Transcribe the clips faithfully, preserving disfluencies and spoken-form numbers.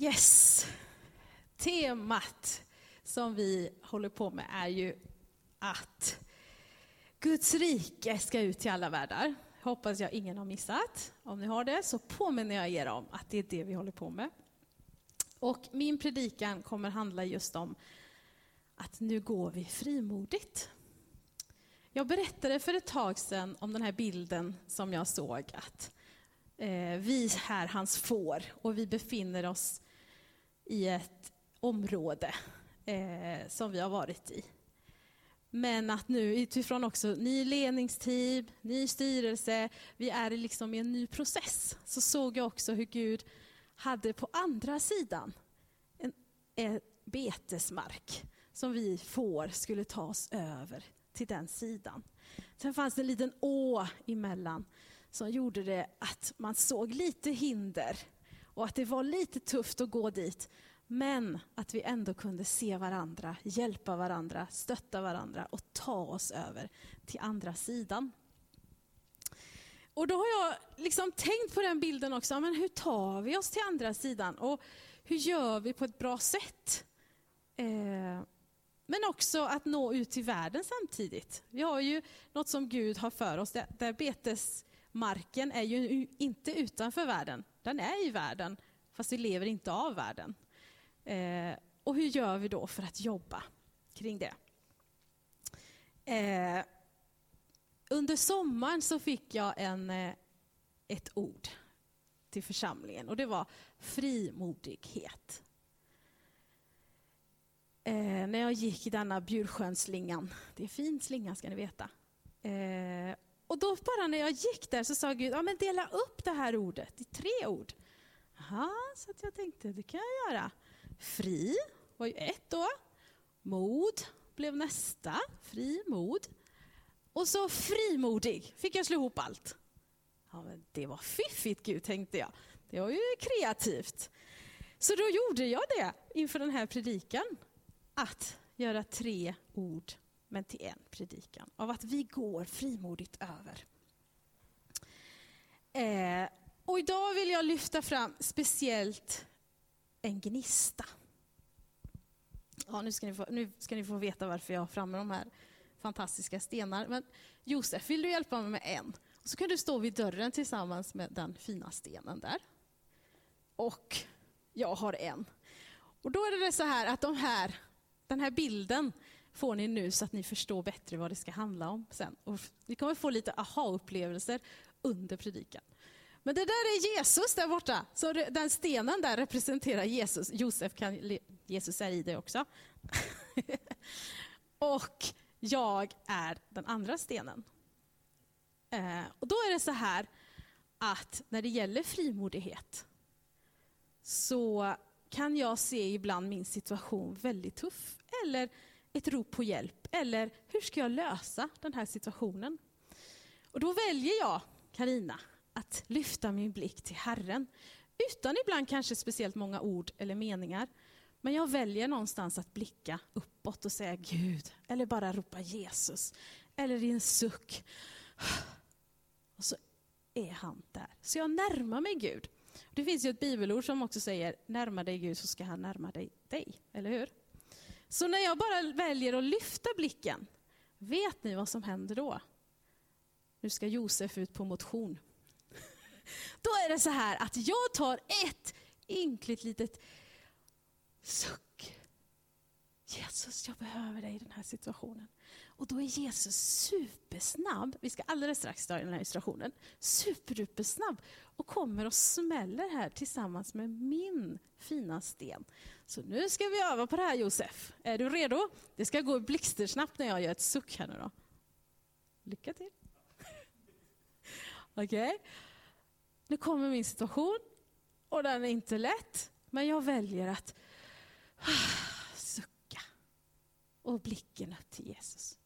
Yes, temat som vi håller på med är ju att Guds rike ska ut till alla världar. Hoppas jag ingen har missat. Om ni har det så påminner jag er om att det är det vi håller på med. Och min predikan kommer handla just om att nu går vi frimodigt. Jag berättade för ett tag sedan om den här bilden som jag såg att eh, vi är hans får och vi befinner oss i ett område eh, som vi har varit i. Men att nu utifrån också ny ledningstid, ny styrelse, vi är liksom i en ny process. Så såg jag också hur Gud hade på andra sidan en, en betesmark som vi får skulle tas över till den sidan. Sen fanns det en liten å emellan som gjorde det att man såg lite hinder och att det var lite tufft att gå dit. Men att vi ändå kunde se varandra, hjälpa varandra, stötta varandra och ta oss över till andra sidan. Och då har jag liksom tänkt på den bilden också. Men hur tar vi oss till andra sidan? Och hur gör vi på ett bra sätt? Eh, men också att nå ut till världen samtidigt. Vi har ju något som Gud har för oss. Där betesmarken är ju inte utanför världen. Den är i världen, fast vi lever inte av världen. Eh, och hur gör vi då för att jobba kring det? Eh, under sommaren så fick jag en, eh, ett ord till församlingen. Och det var frimodighet. Eh, när jag gick i denna Bjursjönslingan. Det är fin slinga ska ni veta. Eh, och då bara när jag gick där så sa Gud, ja men dela upp det här ordet i tre ord. Aha, så att jag tänkte, det kan jag göra. Fri var ju ett då. Mod blev nästa. Fri, mod. Och så frimodig. Fick jag slå ihop allt. Ja, men det var fiffigt Gud, tänkte jag. Det var ju kreativt. Så då gjorde jag det inför den här predikan. Att göra tre ord men till en predikan. Av att vi går frimodigt över. Eh, och idag vill jag lyfta fram speciellt en gnista. Ja, nu ska ni få, nu ska ni få veta varför jag har framme de här fantastiska stenarna. Men Josef, vill du hjälpa mig med en? Och så kan du stå vid dörren tillsammans med den fina stenen där. Och jag har en. Och då är det så här att de här, den här bilden får ni nu så att ni förstår bättre vad det ska handla om sen. Och ni kommer få lite aha-upplevelser under predikan. Men det där är Jesus där borta. Så den stenen där representerar Jesus. Josef kan, Jesus är i det också. Och jag är den andra stenen. Eh, och då är det så här att när det gäller frimodighet så kan jag se ibland min situation väldigt tuff. Eller ett rop på hjälp. Eller hur ska jag lösa den här situationen? Och då väljer jag, Karina, att lyfta min blick till Herren. Utan ibland kanske speciellt många ord eller meningar. Men jag väljer någonstans att blicka uppåt och säga Gud. Eller bara ropa Jesus. Eller i en suck. Och så är han där. Så jag närmar mig Gud. Det finns ju ett bibelord som också säger närma dig Gud så ska han närma dig dig. Eller hur? Så när jag bara väljer att lyfta blicken. Vet ni vad som händer då? Nu ska Josef ut på motion. Då är det så här att jag tar ett ynkligt litet suck. Jesus, jag behöver dig i den här situationen. Och då är Jesus supersnabb. Vi ska alldeles strax ta den här illustrationen. Superdupersnabb. Och kommer och smäller här tillsammans med min fina sten. Så nu ska vi öva på det här, Josef. Är du redo? Det ska gå blixtersnabbt när jag gör ett suck här nu då. Lycka till. Okej. Okay. Nu kommer min situation och den är inte lätt. Men jag väljer att ah, sucka och blicken upp till Jesus.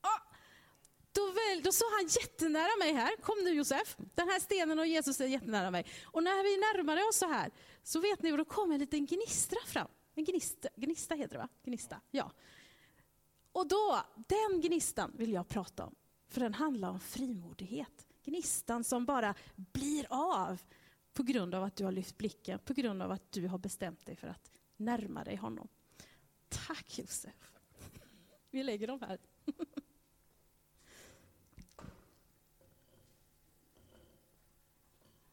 Ah, då, väl, då såg han jättenära mig här. Kom nu Josef, den här stenen och Jesus är jättenära mig. Och när vi närmade oss så här så vet ni då kommer en liten gnistra fram. En gnista, gnista heter det va? Gnista, ja. Och då, den gnistan vill jag prata om. För den handlar om frimodighet. gnistan som bara blir av på grund av att du har lyft blicken, på grund av att du har bestämt dig för att närma dig honom. Tack Josef. Vi lägger dem här.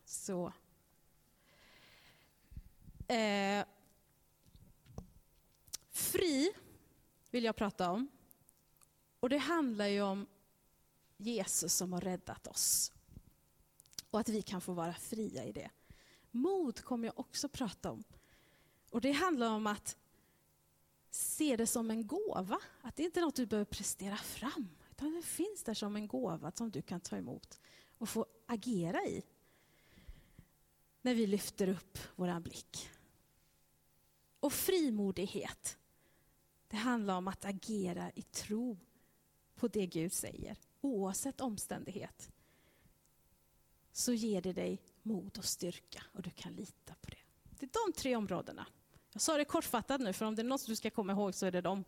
Så. Eh, fri vill jag prata om. Och det handlar ju om Jesus som har räddat oss. Och att vi kan få vara fria i det. Mod kommer jag också prata om. Och det handlar om att se det som en gåva. Att det inte är något du behöver prestera fram. Utan det finns där som en gåva som du kan ta emot. Och få agera i. När vi lyfter upp våran blick. Och frimodighet. Det handlar om att agera i tro på det Gud säger. Oavsett omständighet. Så ger det dig mod och styrka. Och du kan lita på det. Det är de tre områdena. Jag sa det kortfattat nu, för om det är något du ska komma ihåg så är det dem.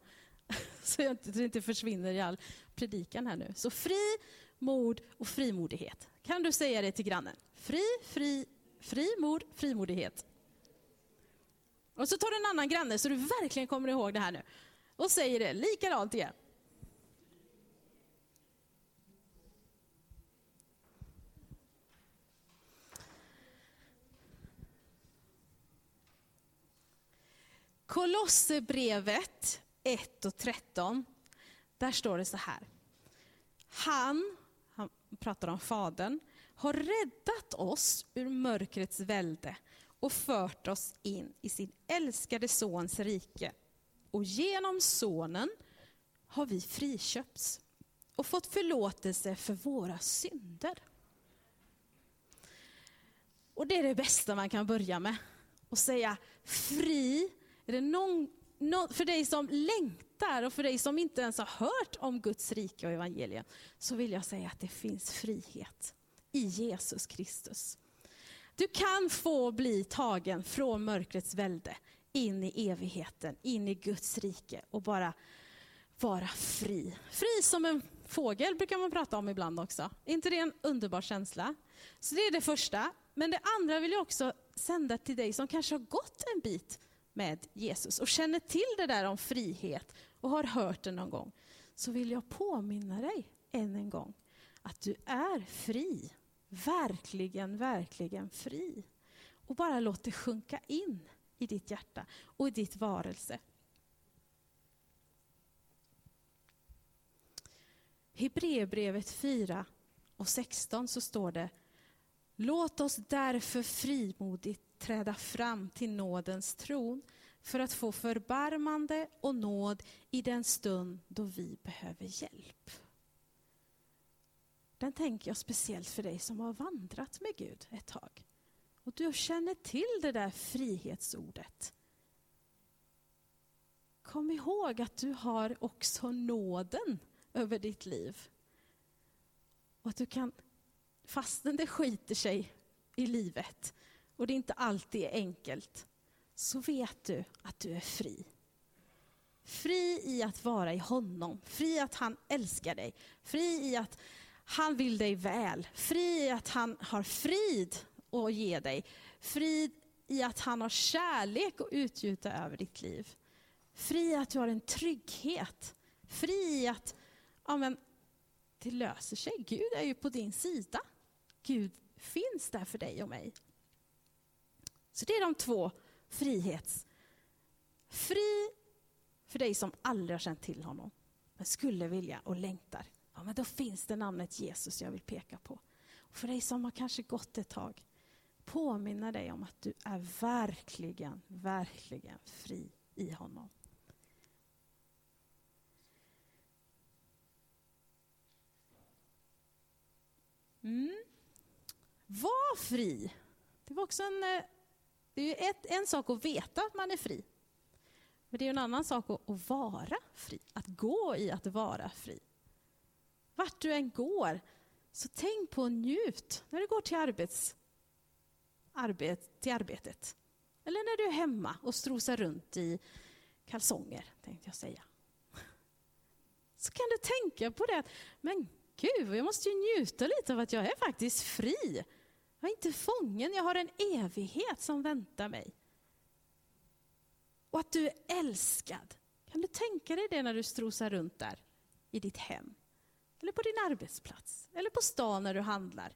Så jag inte, inte försvinner i all predikan här nu. Så fri, mod och frimodighet. Kan du säga det till grannen? Fri, fri, fri, mod, frimodighet. Och så tar du en annan granne så du verkligen kommer ihåg det här nu. Och säger det likadant igen. Kolosserbrevet ett och tretton, där står det så här. Han, han pratar om Fadern, har räddat oss ur mörkrets välde och fört oss in i sin älskade sons rike. Och genom sonen har vi friköpts och fått förlåtelse för våra synder. Och det är det bästa man kan börja med. Och säga fri. Är det någon, någon, för dig som längtar och för dig som inte ens har hört om Guds rike och evangeliet, så vill jag säga att det finns frihet i Jesus Kristus. Du kan få bli tagen från mörkrets välde in i evigheten, in i Guds rike och bara vara fri. Fri som en fågel brukar man prata om ibland också. Är inte det en underbar känsla? Så det är det första. Men det andra vill jag också sända till dig som kanske har gått en bit med Jesus och känner till det där om frihet och har hört det någon gång, så vill jag påminna dig än en gång att du är fri, verkligen, verkligen fri, och bara låt det sjunka in i ditt hjärta och i ditt varelse. Hebreerbrevet fyra och sexton så står det: låt oss därför frimodigt träda fram till nådens tron för att få förbarmande och nåd i den stund då vi behöver hjälp. Den tänker jag speciellt för dig som har vandrat med Gud ett tag. Och du känner till det där frihetsordet. Kom ihåg att du har också nåden över ditt liv. Och att du kan, fastän det skiter sig i livet och det inte alltid är enkelt, så vet du att du är fri. Fri i att vara i honom. Fri att han älskar dig. Fri i att han vill dig väl. Fri i att han har frid att ge dig. Fri i att han har kärlek att utgjuta över ditt liv. Fri i att du har en trygghet. Fri i att ja, men, det löser sig. Gud är ju på din sida. Gud finns där för dig och mig. Så det är de två frihets. Fri för dig som aldrig har känt till honom, men skulle vilja och längtar. Ja, men då finns det namnet Jesus jag vill peka på. Och för dig som har kanske gått ett tag, påminna dig om att du är verkligen, verkligen fri i honom. Mm. Var fri. Det var också en... Det är ju ett, en sak att veta att man är fri. Men det är ju en annan sak att, att vara fri. Att gå i att vara fri. Vart du än går, så tänk på och njut. När du går till, arbets, arbet, till arbetet. Eller när du är hemma och strosar runt i kalsonger, tänkte jag säga. Så kan du tänka på det. Men Gud, jag måste ju njuta lite av att jag är faktiskt fri. Jag är inte fången, jag har en evighet som väntar mig. Och att du är älskad. Kan du tänka dig det när du strosar runt där i ditt hem? Eller på din arbetsplats? Eller på stan när du handlar?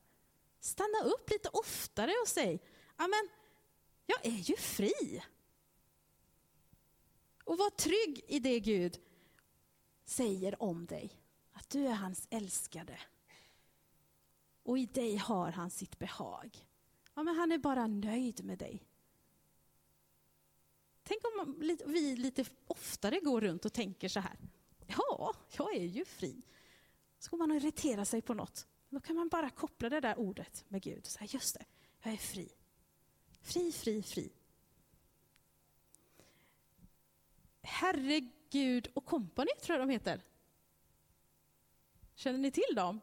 Stanna upp lite oftare och säg, amen, jag är ju fri. Och var trygg i det Gud säger om dig. Att du är hans älskade. Och i dig har han sitt behag. Ja, men han är bara nöjd med dig. Tänk om vi lite oftare går runt och tänker så här. Ja, jag är ju fri. Så går man och irritera sig på något. Då kan man bara koppla det där ordet med Gud. Så här, just det, jag är fri. Fri, fri, fri. Herregud och kompani tror jag de heter. Känner ni till dem?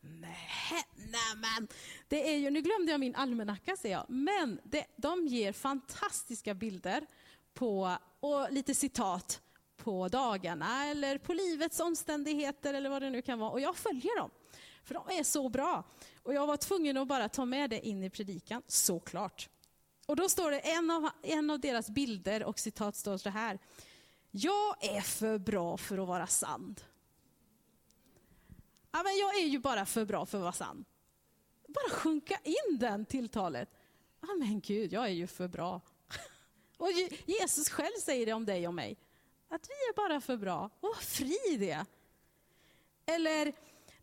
Nej, nej men. Det är ju, nu glömde jag min almanacka säger jag. Men det, de ger fantastiska bilder på, och lite citat på dagarna eller på livets omständigheter eller vad det nu kan vara. Och jag följer dem. För de är så bra. Och jag var tvungen att bara ta med det in i predikan. Såklart. Och då står det en av, en av deras bilder och citat står så här. Jag är för bra för att vara sand. Ja, men jag är ju bara för bra för att vara sann. Bara sjunka in den tilltalet. Ja, men Gud, jag är ju för bra. Och Jesus själv säger det om dig och mig. Att vi är bara för bra. Och var fri i det. Eller,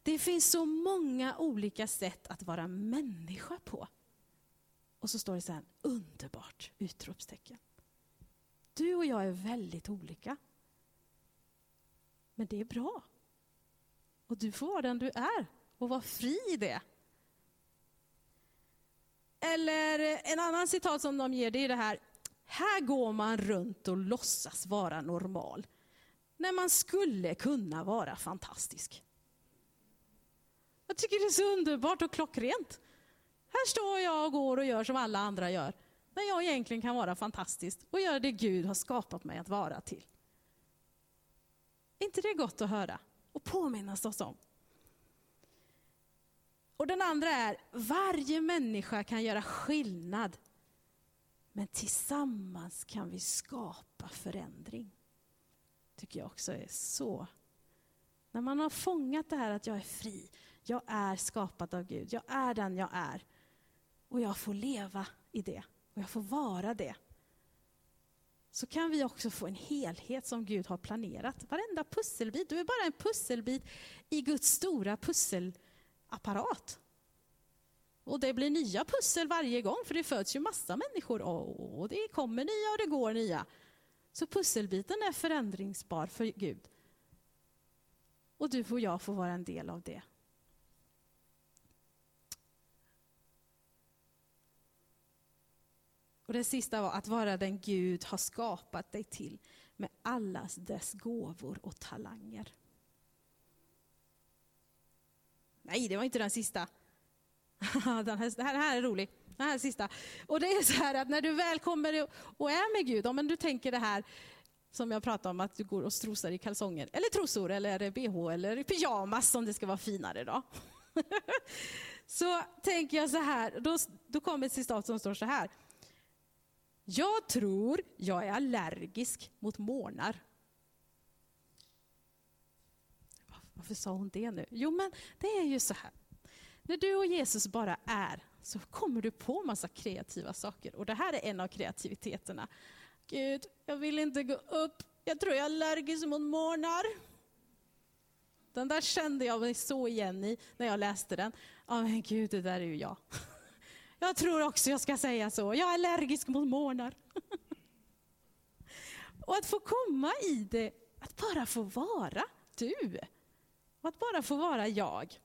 det finns så många olika sätt att vara människa på. Och så står det sen, underbart, utropstecken. Du och jag är väldigt olika. Men det är bra. Och du får vara den du är och vara fri i det. Eller en annan citat som de ger det är det här. Här går man runt och låtsas vara normal. När man skulle kunna vara fantastisk. Jag tycker det är så underbart och klockrent. Här står jag och går och gör som alla andra gör. När jag egentligen kan vara fantastisk och göra det Gud har skapat mig att vara till. Är inte det är gott att höra? Och påminnas oss om. Och den andra är, varje människa kan göra skillnad. Men tillsammans kan vi skapa förändring. Tycker jag också är så. När man har fångat det här att jag är fri. Jag är skapad av Gud. Jag är den jag är. Och jag får leva i det. Och jag får vara det. Så kan vi också få en helhet som Gud har planerat. Varenda pusselbit, du är bara en pusselbit i Guds stora pusselapparat. Och det blir nya pussel varje gång, för det föds ju massa människor. Och det kommer nya och det går nya. Så pusselbiten är förändringsbar för Gud. Och du och jag får vara en del av det. Och det sista var att vara den Gud har skapat dig till med allas dess gåvor och talanger. Nej, det var inte den sista. Den här, den här är rolig. Den här sista. Och det är så här att när du väl kommer och är med Gud, om ja, du tänker det här som jag pratade om att du går och strosar i kalsonger eller trosor eller B H eller pyjamas som det ska vara finare då. Så tänker jag så här, då, då kommer ett citat som står så här. Jag tror jag är allergisk mot månar. Varför sa hon det nu? Jo, men det är ju så här. När du och Jesus bara är så kommer du på massa kreativa saker. Och det här är en av kreativiteterna. Gud, jag vill inte gå upp. Jag tror jag är allergisk mot månar. Den där kände jag mig så igen i när jag läste den. Ja, men Gud, det där är ju jag. Jag tror också jag ska säga så. Jag är allergisk mot månar. Och att få komma i det. Att bara få vara du. Och att bara få vara jag.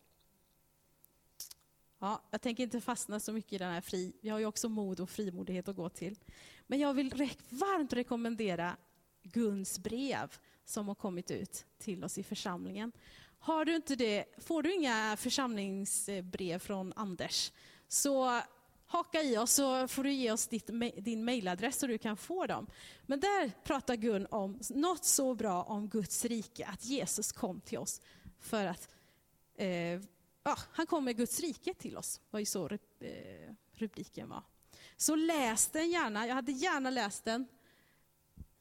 Ja, jag tänker inte fastna så mycket i den här fri. Vi har ju också mod och frimodighet att gå till. Men jag vill re- varmt rekommendera Guns brev som har kommit ut till oss i församlingen. Har du inte det, får du inga församlingsbrev från Anders så... Haka i oss så får du ge oss ditt, din mejladress så du kan få dem. Men där pratar Gun om något så bra om Guds rike. Att Jesus kom till oss för att eh, ah, han kom med Guds rike till oss. Var ju så eh, rubriken var. Så läs den gärna. Jag hade gärna läst den.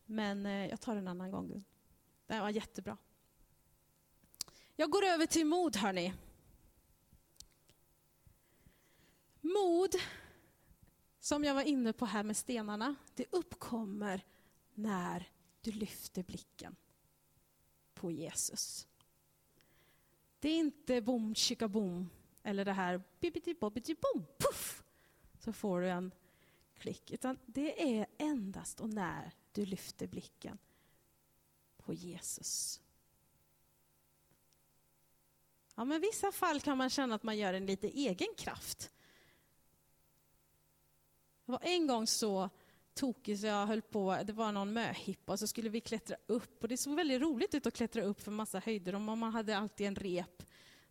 Men eh, jag tar en annan gång. Det var jättebra. Jag går över till mod, hörni. Mod, som jag var inne på här med stenarna, det uppkommer när du lyfter blicken på Jesus. Det är inte bom, chicka, bom, eller det här bibidi, bobidi, bom, puff, så får du en klick. Utan det är endast och när du lyfter blicken på Jesus. Ja, men i vissa fall kan man känna att man gör en lite egen kraft. Det var en gång så tokig så jag höll på, det var någon möhippa och så skulle vi klättra upp. Och det såg väldigt roligt ut att klättra upp för massa höjder. Och man hade alltid en rep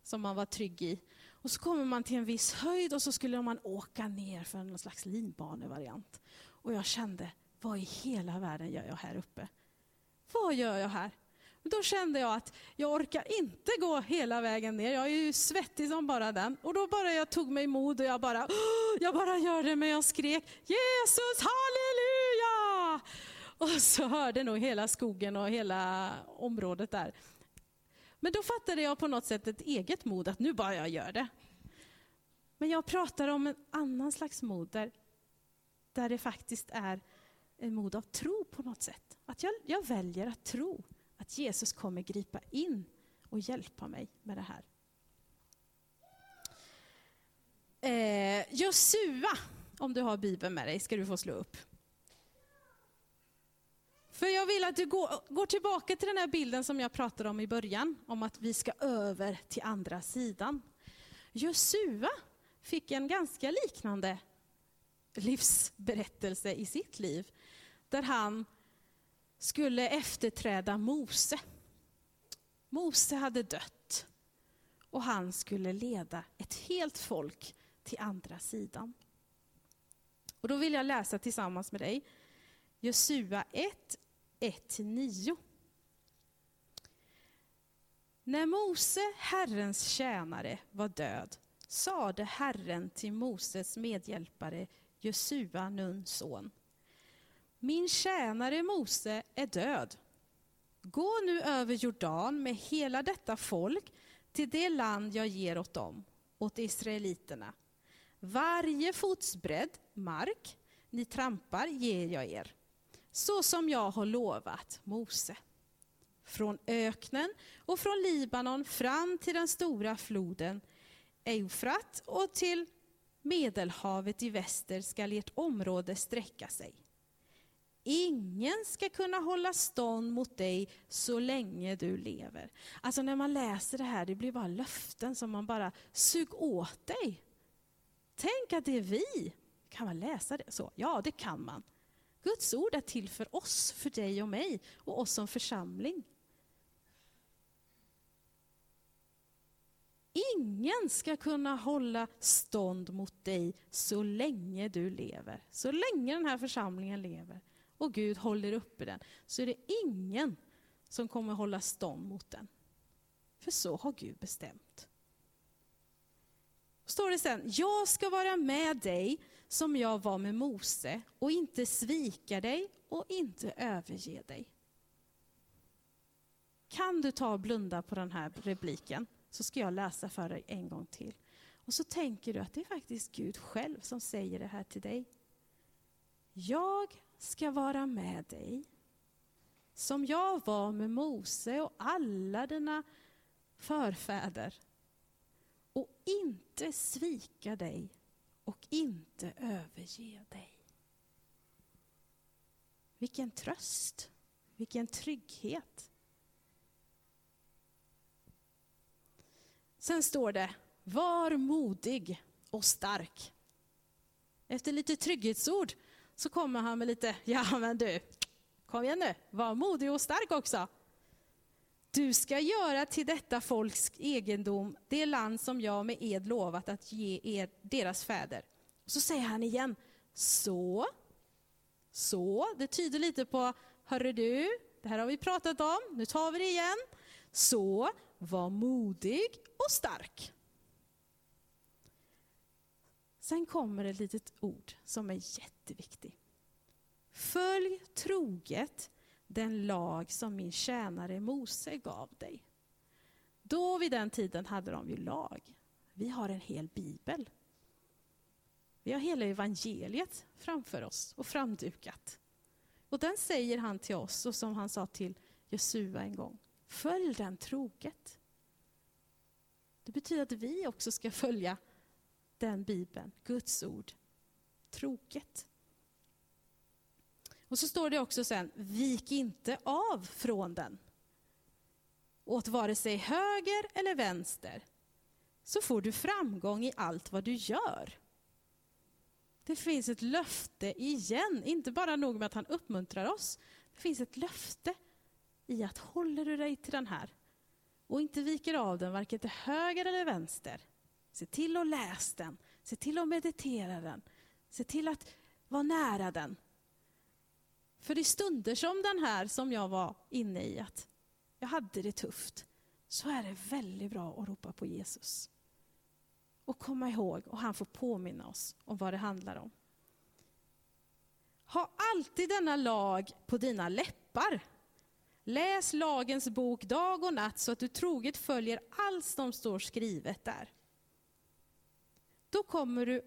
som man var trygg i. Och så kommer man till en viss höjd och så skulle man åka ner för någon slags linbanevariant. Och jag kände, vad i hela världen gör jag här uppe? Vad gör jag här? Då kände jag att jag orkar inte gå hela vägen ner. Jag är ju svettig som bara den. Och då bara jag tog mig mod och jag bara, oh, jag bara gör det. Men jag skrek, Jesus, halleluja! Och så hörde nog hela skogen och hela området där. Men då fattade jag på något sätt ett eget mod att nu bara jag gör det. Men jag pratar om en annan slags mod där, där det faktiskt är en mod av tro på något sätt. Att jag, jag väljer att tro. Att Jesus kommer gripa in och hjälpa mig med det här. Eh, Josua, om du har Bibeln med dig, ska du få slå upp. För jag vill att du går, går tillbaka till den här bilden som jag pratade om i början. Om att vi ska över till andra sidan. Josua fick en ganska liknande livsberättelse i sitt liv. Där han skulle efterträda Mose. Mose hade dött och han skulle leda ett helt folk till andra sidan. Och då vill jag läsa tillsammans med dig Josua ett, ett till nio. När Mose, Herrens tjänare, var död sade Herren till Moses medhjälpare Josua, Nuns son. Min tjänare Mose är död. Gå nu över Jordan med hela detta folk till det land jag ger åt dem, åt israeliterna. Varje fotsbredd mark ni trampar ger jag er, så som jag har lovat Mose. Från öknen och från Libanon fram till den stora floden Eufrat och till Medelhavet i väster skall ert område sträcka sig. Ingen ska kunna hålla stånd mot dig så länge du lever. Alltså när man läser det här, det blir bara löften som man bara sug åt dig. Tänk att det är vi. Kan man läsa det så? Ja, det kan man. Guds ord är till för oss, för dig och mig och oss som församling. Ingen ska kunna hålla stånd mot dig så länge du lever. Så länge den här församlingen lever. Och Gud håller uppe den. Så är det ingen som kommer hålla stånd mot den. För så har Gud bestämt. Står det sen. Jag ska vara med dig som jag var med Mose. Och inte svika dig och inte överge dig. Kan du ta och blunda på den här repliken? Så ska jag läsa för dig en gång till. Och så tänker du att det är faktiskt Gud själv som säger det här till dig. Jag ska vara med dig som jag var med Mose och alla dina förfäder och inte svika dig och inte överge dig. Vilken tröst, vilken trygghet. Sen står det, var modig och stark. Efter lite trygghetsord så kommer han med lite, ja men du, kom igen nu, var modig och stark också. Du ska göra till detta folks egendom det land som jag med ed lovat att ge er deras fäder. Så säger han igen, så, så, det tyder lite på, hörru du, det här har vi pratat om, nu tar vi det igen. Så, var modig och stark. Sen kommer ett litet ord som är jätteviktigt. Följ troget den lag som min tjänare Mose gav dig. Då vid den tiden hade de ju lag. Vi har en hel bibel. Vi har hela evangeliet framför oss och framdukat. Och den säger han till oss, och som han sa till Josua en gång. Följ den troget. Det betyder att vi också ska följa den bibeln, Guds ord, troget. Och så står det också sen, vik inte av från den. Åt vare sig höger eller vänster, så får du framgång i allt vad du gör. Det finns ett löfte igen, inte bara nog med att han uppmuntrar oss. Det finns ett löfte i att håller du dig till den här och inte viker av den, varken till höger eller vänster. Se till att läsa den, se till att meditera den, se till att vara nära den. För i stunder som den här som jag var inne i, att jag hade det tufft, så är det väldigt bra att ropa på Jesus. Och komma ihåg, och han får påminna oss om vad det handlar om. Ha alltid denna lag på dina läppar. Läs lagens bok dag och natt så att du troget följer allt som står skrivet där. Då kommer du,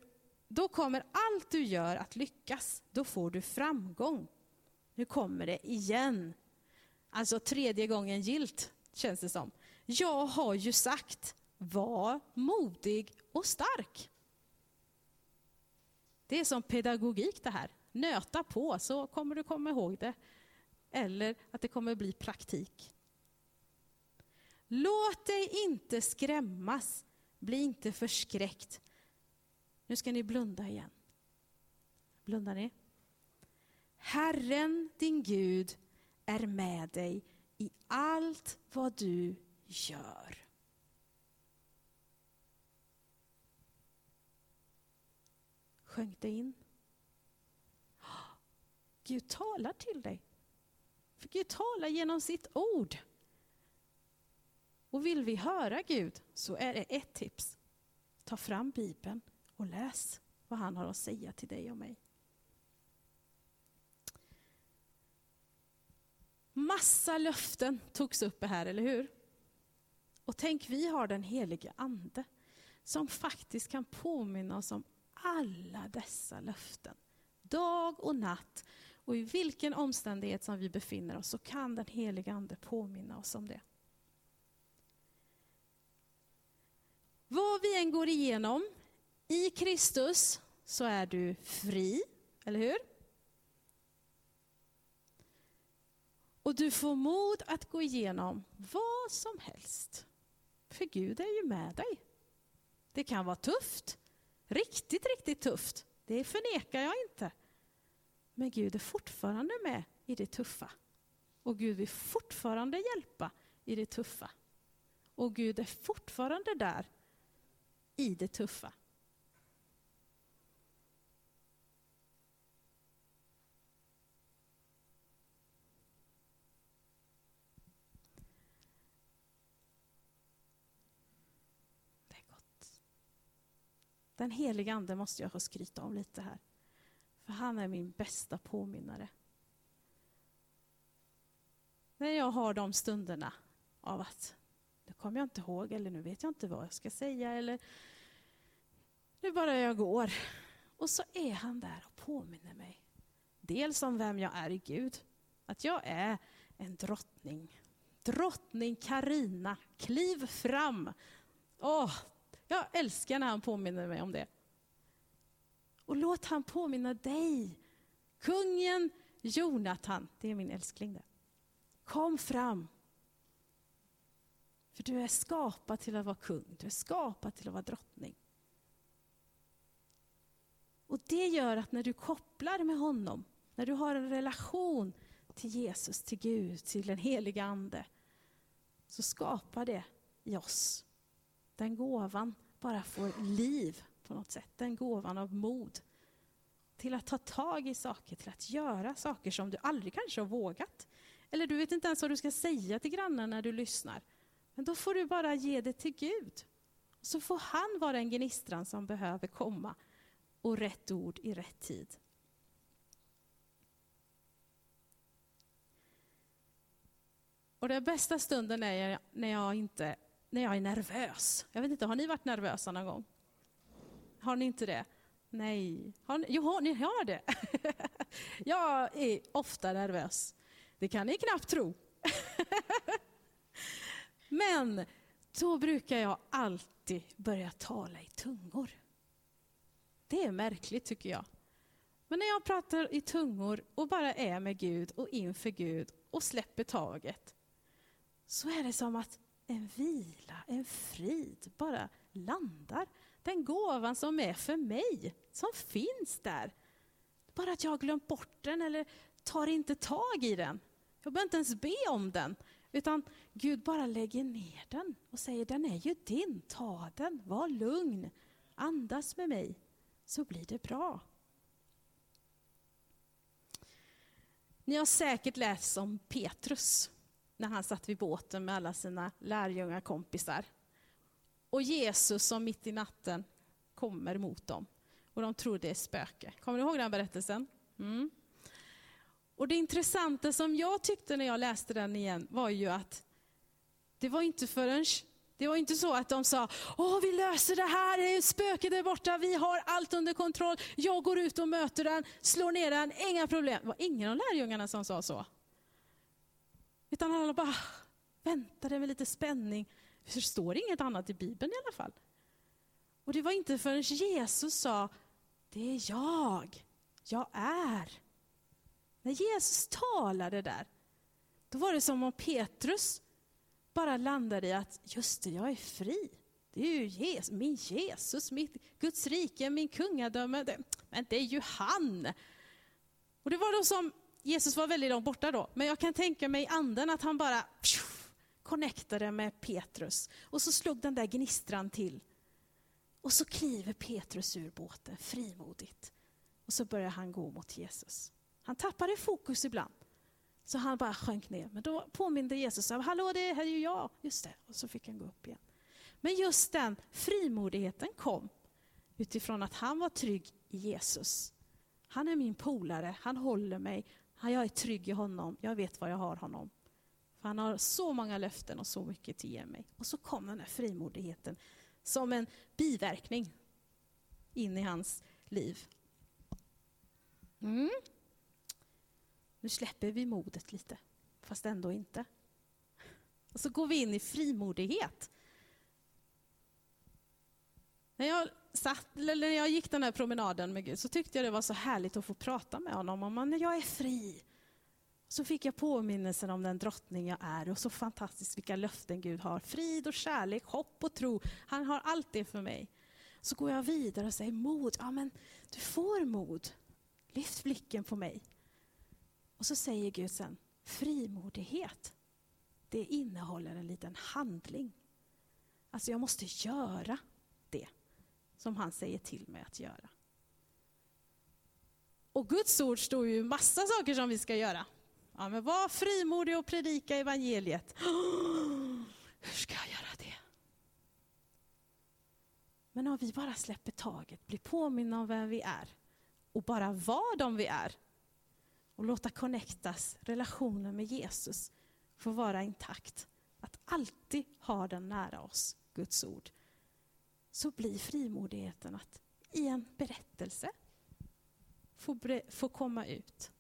då kommer allt du gör att lyckas. Då får du framgång. Nu kommer det igen. Alltså tredje gången gilt, känns det som. Jag har ju sagt, var modig och stark. Det är som pedagogik det här. Nöta på så kommer du komma ihåg det. Eller att det kommer bli praktik. Låt dig inte skrämmas. Bli inte förskräckt. Nu ska ni blunda igen. Blundar ni? Herren din Gud är med dig i allt vad du gör. Sjönk det in? Gud talar till dig. För Gud talar genom sitt ord. Och vill vi höra Gud så är det ett tips. Ta fram Bibeln och läs vad han har att säga till dig och mig. Massa löften togs upp här, eller hur? Och tänk, vi har den helige ande som faktiskt kan påminna oss om alla dessa löften. Dag och natt. Och i vilken omständighet som vi befinner oss så kan den helige ande påminna oss om det. Vad vi än går igenom i Kristus så är du fri, eller hur? Och du får mod att gå igenom vad som helst. För Gud är ju med dig. Det kan vara tufft. Riktigt, riktigt tufft. Det förnekar jag inte. Men Gud är fortfarande med i det tuffa. Och Gud vill fortfarande hjälpa i det tuffa. Och Gud är fortfarande där i det tuffa. Det är gott. Den heliga anden måste jag få skryta om lite här. För han är min bästa påminnare. När jag har de stunderna av att nu kommer jag inte ihåg, eller nu vet jag inte vad jag ska säga, eller nu bara jag går. Och så är han där och påminner mig. Dels om vem jag är i Gud. Att jag är en drottning. Drottning Karina, kliv fram. Åh, jag älskar när han påminner mig om det. Och låt han påminna dig. Kungen Jonathan, det är min älskling där. Kom fram. För du är skapad till att vara kung. Du är skapad till att vara drottning. Och det gör att när du kopplar med honom, när du har en relation till Jesus, till Gud, till den heliga ande, så skapar det i oss. Den gåvan bara får liv. På något sätt, den gåvan av mod till att ta tag i saker, till att göra saker som du aldrig kanske har vågat, eller du vet inte ens vad du ska säga till grannen när du lyssnar, Men då får du bara ge det till Gud. Så får han vara en gnistran som behöver komma. Och rätt ord i rätt tid. Och den bästa stunden är när jag, inte, när jag är nervös. Jag vet inte, har ni varit nervösa någon gång? Har ni inte det? Nej. Har ni, jo, ni har det. Jag är ofta nervös. Det kan ni knappt tro. Men då brukar jag alltid börja tala i tungor. Det är märkligt tycker jag. Men när jag pratar i tungor och bara är med Gud och inför Gud och släpper taget, så är det som att en vila, en frid bara landar. Den gåvan som är för mig, som finns där. Bara att jag har glömt bort den eller tar inte tag i den. Jag behöver inte ens be om den. Utan Gud bara lägger ner den och säger, den är ju din, ta den, var lugn, andas med mig, så blir det bra. Ni har säkert läst om Petrus när han satt vid båten med alla sina lärjunga kompisar. Och Jesus som mitt i natten kommer mot dem. Och de tror det är spöke. Kommer ni ihåg den berättelsen? Mm. Och det intressanta som jag tyckte när jag läste den igen var ju att det var inte förrän, det var inte så att de sa, åh vi löser det här, det är spöket där borta, vi har allt under kontroll, jag går ut och möter den, slår ner den, inga problem. Det var ingen av lärjungarna som sa så. Utan alla bara väntade med lite spänning. Det står inget annat i Bibeln i alla fall. Och det var inte förrän Jesus sa, det är jag, jag är. När Jesus talade där, då var det som om Petrus bara landade i att, just det, jag är fri. Det är ju Jesus, min Jesus, mitt Guds rike, min kungadöme. Det, men det är ju han. Och det var då som, Jesus var väldigt långt borta då, men jag kan tänka mig i anden att han bara pshuff, connectade med Petrus. Och så slog den där gnistran till. Och så kliver Petrus ur båten frimodigt. Och så börjar han gå mot Jesus. Han tappade fokus ibland. Så han bara sjönk ner. Men då påminde Jesus om, hallå det här är ju jag. Just det. Och så fick han gå upp igen. Men just den frimodigheten kom utifrån att han var trygg i Jesus. Han är min polare. Han håller mig. Jag är trygg i honom. Jag vet vad jag har honom. För han har så många löften och så mycket till ge mig. Och så kom den här frimodigheten som en biverkning in i hans liv. Mm. Nu släpper vi modet lite, fast ändå inte. Och så går vi in i frimodighet. När jag, satt, eller när jag gick den här promenaden med Gud så tyckte jag det var så härligt att få prata med honom om att jag är fri. Så fick jag påminnelsen om den drottning jag är och så fantastiskt vilka löften Gud har. Frid och kärlek, hopp och tro. Han har allt det för mig. Så går jag vidare och säger mod. Ja men du får mod. Lyft blicken på mig. Och så säger Gud sen, frimodighet, det innehåller en liten handling. Alltså jag måste göra det som han säger till mig att göra. Och Guds ord står ju massa saker som vi ska göra. Ja, men var frimodig och predika evangeliet. Oh, hur ska jag göra det? Men om vi bara släpper taget, blir påminna om vem vi är och bara var de vi är. Och låta connectas, relationen med Jesus får vara intakt. Att alltid ha den nära oss, Guds ord. Så blir frimodigheten att i en berättelse få, bre- få komma ut.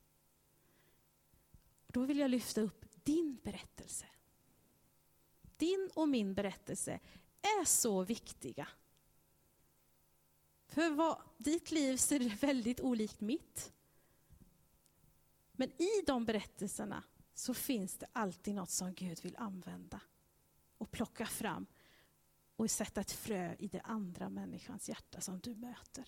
Och då vill jag lyfta upp din berättelse. Din och min berättelse är så viktiga. För vad, ditt liv ser väldigt olikt mitt. Men i de berättelserna så finns det alltid något som Gud vill använda och plocka fram och sätta ett frö i det andra människans hjärta som du möter.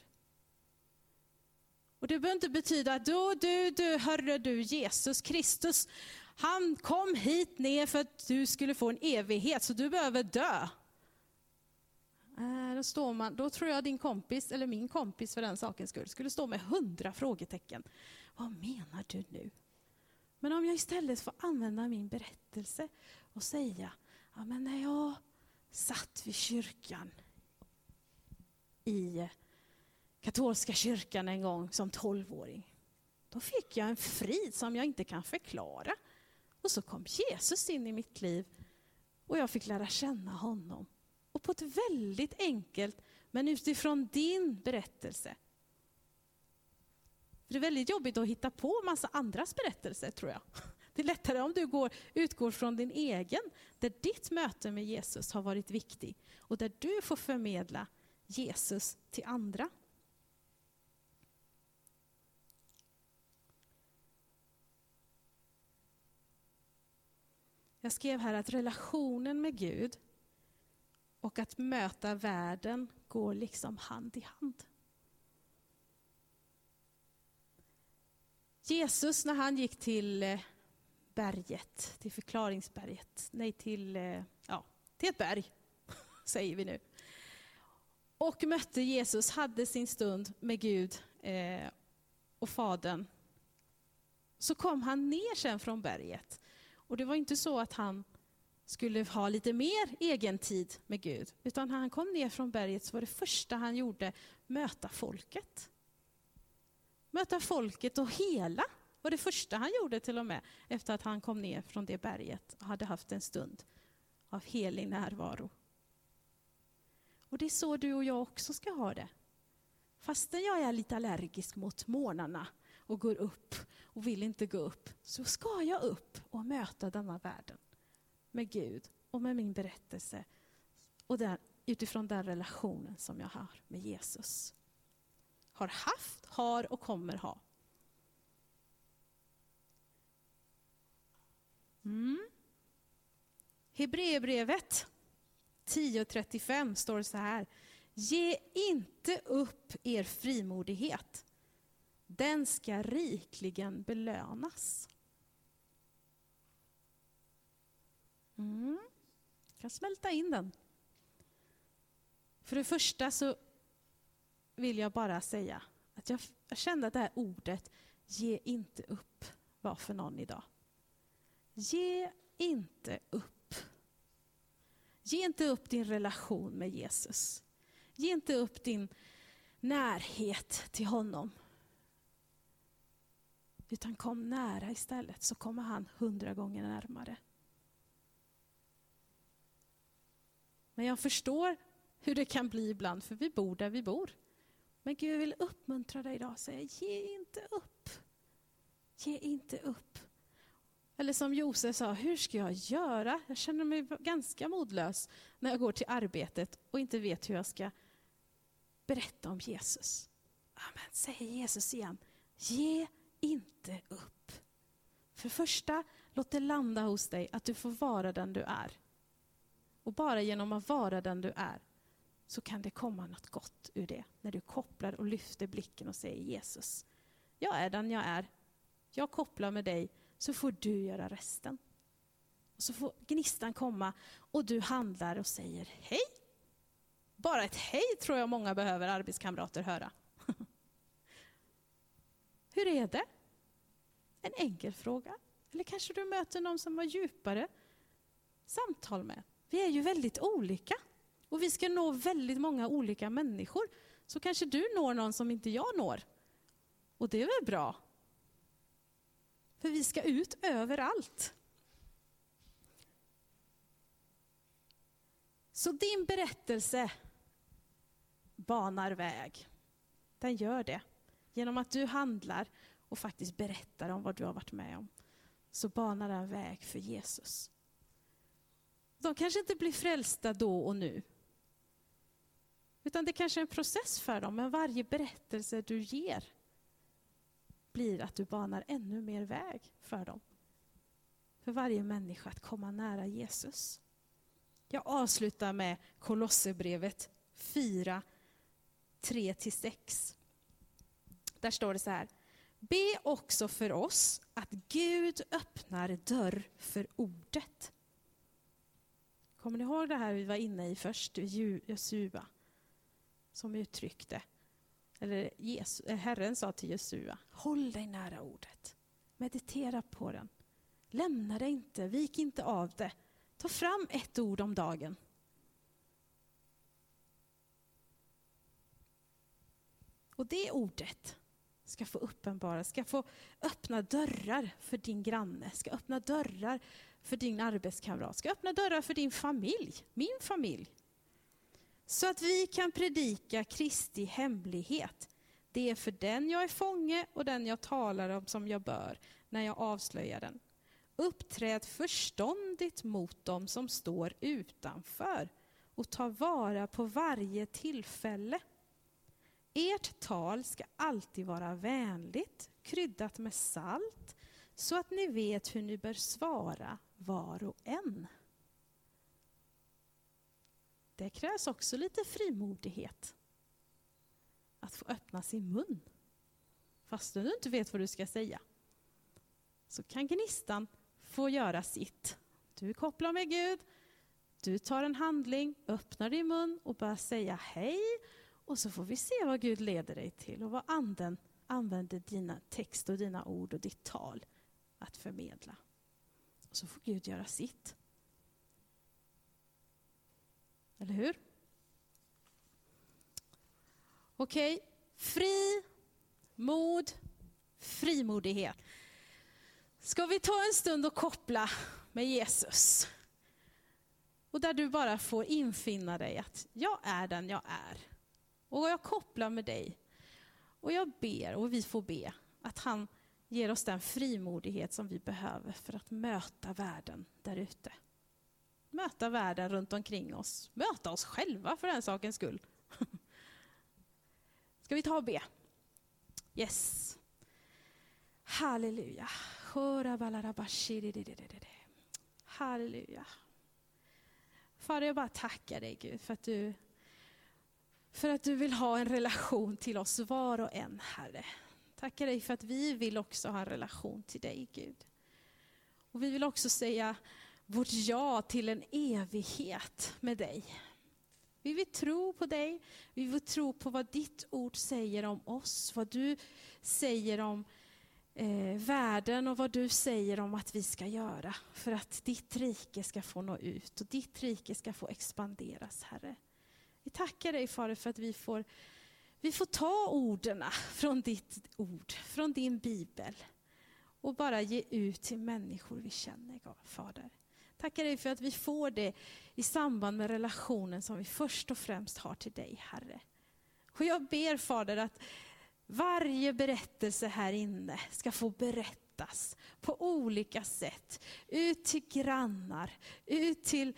Och det behöver inte betyda att du, du, du, hörru du, Jesus Kristus, han kom hit ner för att du skulle få en evighet så du behöver dö. Äh, då, står man, då tror jag din kompis, eller min kompis för den sakens skull, skulle stå med hundra frågetecken. Vad menar du nu? Men om jag istället får använda min berättelse och säga ja, men när jag satt vid kyrkan i katolska kyrkan en gång som tolvåring, då fick jag en frid som jag inte kan förklara. Och så kom Jesus in i mitt liv och jag fick lära känna honom. Och på ett väldigt enkelt, men utifrån din berättelse. För det är väldigt jobbigt att hitta på en massa andras berättelser, tror jag. Det är lättare om du går, utgår från din egen, där ditt möte med Jesus har varit viktigt. Och där du får förmedla Jesus till andra. Jag skrev här att relationen med Gud och att möta världen går liksom hand i hand. Jesus, när han gick till berget, till förklaringsberget, nej till, ja, till ett berg, säger vi nu. Och mötte Jesus, hade sin stund med Gud och Fadern. Så kom han ner sen från berget. Och det var inte så att han skulle ha lite mer egen tid med Gud. Utan när han kom ner från berget så var det första han gjorde möta folket. Möta folket och hela var det första han gjorde till och med. Efter att han kom ner från det berget och hade haft en stund av helig närvaro. Och det är så du och jag också ska ha det. Fastän jag är lite allergisk mot morgnarna och går upp och vill inte gå upp, så ska jag upp och möta denna världen med Gud och med min berättelse och där, utifrån den relationen som jag har med Jesus. Har haft, har och kommer ha. Mm. Hebreerbrevet tio trettiofem står det så här: ge inte upp er frimodighet. Den ska rikligen belönas. Mm. Jag kan smälta in den. För det första så vill jag bara säga att jag, jag kände att det här ordet ge inte upp var för någon idag. Ge inte upp. Ge inte upp din relation med Jesus. Ge inte upp din närhet till honom. Utan kom nära istället, så kommer han hundra gånger närmare. Men jag förstår hur det kan bli ibland, för vi bor där vi bor. Men Gud vill uppmuntra dig idag och säga, ge inte upp. Ge inte upp. Eller som Josef sa, hur ska jag göra? Jag känner mig ganska modlös när jag går till arbetet och inte vet hur jag ska berätta om Jesus. Amen, säger Jesus igen. Ge inte upp. För första, låt det landa hos dig att du får vara den du är. Och bara genom att vara den du är så kan det komma något gott ur det. När du kopplar och lyfter blicken och säger Jesus, jag är den jag är. Jag kopplar med dig, så får du göra resten. Och så får gnistan komma och du handlar och säger hej. Bara ett hej tror jag många behöver arbetskamrater höra. Hur är det? En enkel fråga. Eller kanske du möter någon som har djupare samtal med. Vi är ju väldigt olika. Och vi ska nå väldigt många olika människor. Så kanske du når någon som inte jag når. Och det är väl bra. För vi ska ut överallt. Så din berättelse banar väg. Den gör det. Genom att du handlar och faktiskt berättar om vad du har varit med om, så banar den väg för Jesus. De kanske inte blir frälsta då och nu. Utan det kanske är en process för dem. Men varje berättelse du ger blir att du banar ännu mer väg för dem. För varje människa att komma nära Jesus. Jag avslutar med Kolosserbrevet fyra, tre till sex. Där står det så här: be också för oss att Gud öppnar dörr för ordet. Kommer ni ihåg det här vi var inne i först? Jesua som uttryckte, eller Jesus, Herren sa till Jesua, håll dig nära ordet. Meditera på den. Lämna det inte, vik inte av det. Ta fram ett ord om dagen. Och det ordet ska få uppenbara, ska få öppna dörrar för din granne, ska öppna dörrar för din arbetskamrat, ska öppna dörrar för din familj, min familj. Så att vi kan predika Kristi hemlighet. Det är för den jag är fånge och den jag talar om som jag bör när jag avslöjar den. Uppträd förståndigt mot dem som står utanför och ta vara på varje tillfälle. Ert tal ska alltid vara vänligt, kryddat med salt, så att ni vet hur ni bör svara var och en. Det krävs också lite frimodighet. Att få öppna sin mun. Fast du inte vet vad du ska säga. Så kan gnistan få göra sitt. Du kopplar med Gud. Du tar en handling, öppnar din mun och börjar säga hej. Och så får vi se vad Gud leder dig till och vad anden använder dina text och dina ord och ditt tal att förmedla. Och så får Gud göra sitt. Eller hur? Okej, okay. Fri, mod, frimodighet. Ska vi ta en stund och koppla med Jesus? Och där du bara får infinna dig att jag är den jag är. Och jag kopplar med dig. Och jag ber, och vi får be, att han ger oss den frimodighet som vi behöver för att möta världen där ute. Möta världen runt omkring oss. Möta oss själva för den sakens skull. Ska vi ta och be? Yes. Halleluja. Halleluja. Fader, jag bara tackar dig Gud för att du För att du vill ha en relation till oss var och en, Herre. Tackar dig för att vi vill också ha en relation till dig, Gud. Och vi vill också säga vårt ja till en evighet med dig. Vi vill tro på dig. Vi vill tro på vad ditt ord säger om oss. Vad du säger om eh, världen och vad du säger om att vi ska göra. För att ditt rike ska få nå ut och ditt rike ska få expanderas, Herre. Vi tackar dig, Fader, för att vi får, vi får ta orden från ditt ord, från din bibel. Och bara ge ut till människor vi känner, Fader. Tackar dig för att vi får det i samband med relationen som vi först och främst har till dig, Herre. Och jag ber, Fader, att varje berättelse här inne ska få berättas på olika sätt. Ut till grannar, ut till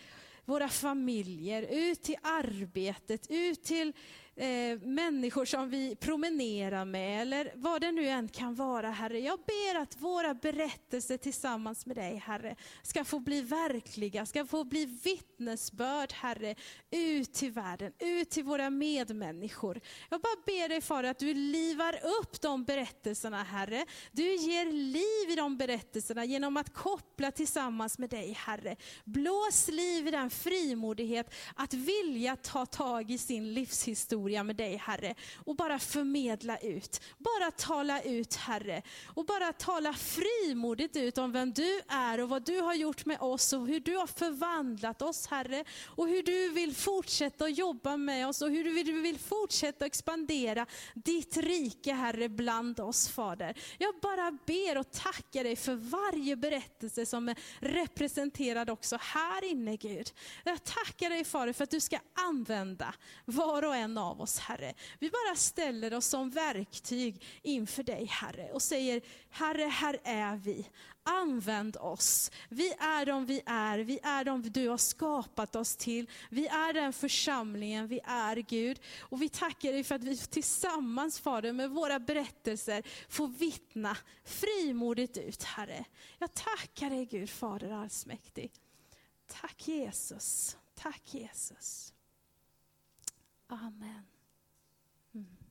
våra familjer, ut till arbetet, ut till eh, människor som vi promenerar med eller vad det nu än kan vara, Herre. Jag ber att våra berättelser tillsammans med dig, Herre, ska få bli verkliga, ska få bli vittnesbörd, Herre, ut till världen, ut till våra medmänniskor. Jag bara ber dig, Fader, att du livar upp de berättelserna, Herre. Du ger liv i de berättelserna genom att koppla tillsammans med dig, Herre. Blås liv i den frimodighet att vilja ta tag i sin livshistoria med dig, Herre, och bara förmedla ut, bara tala ut, Herre, och bara tala frimodigt ut om vem du är och vad du har gjort med oss och hur du har förvandlat oss, Herre, och hur du vill fortsätta att jobba med oss och hur du vill fortsätta att expandera ditt rike, Herre, bland oss, Fader. Jag bara ber och tackar dig för varje berättelse som är representerad också här inne, Gud. Jag tackar dig, Fader, för att du ska använda var och en av oss, Herre. Vi bara ställer oss som verktyg inför dig, Herre, och säger, Herre, här är vi. Använd oss. Vi är de vi är. Vi är de du har skapat oss till. Vi är den församlingen vi är, Gud. Och vi tackar dig för att vi tillsammans, Fader, med våra berättelser får vittna frimodigt ut, Herre. Jag tackar dig, Gud, Fader allsmäktig. Tack Jesus, tack Jesus. Amen. Mm.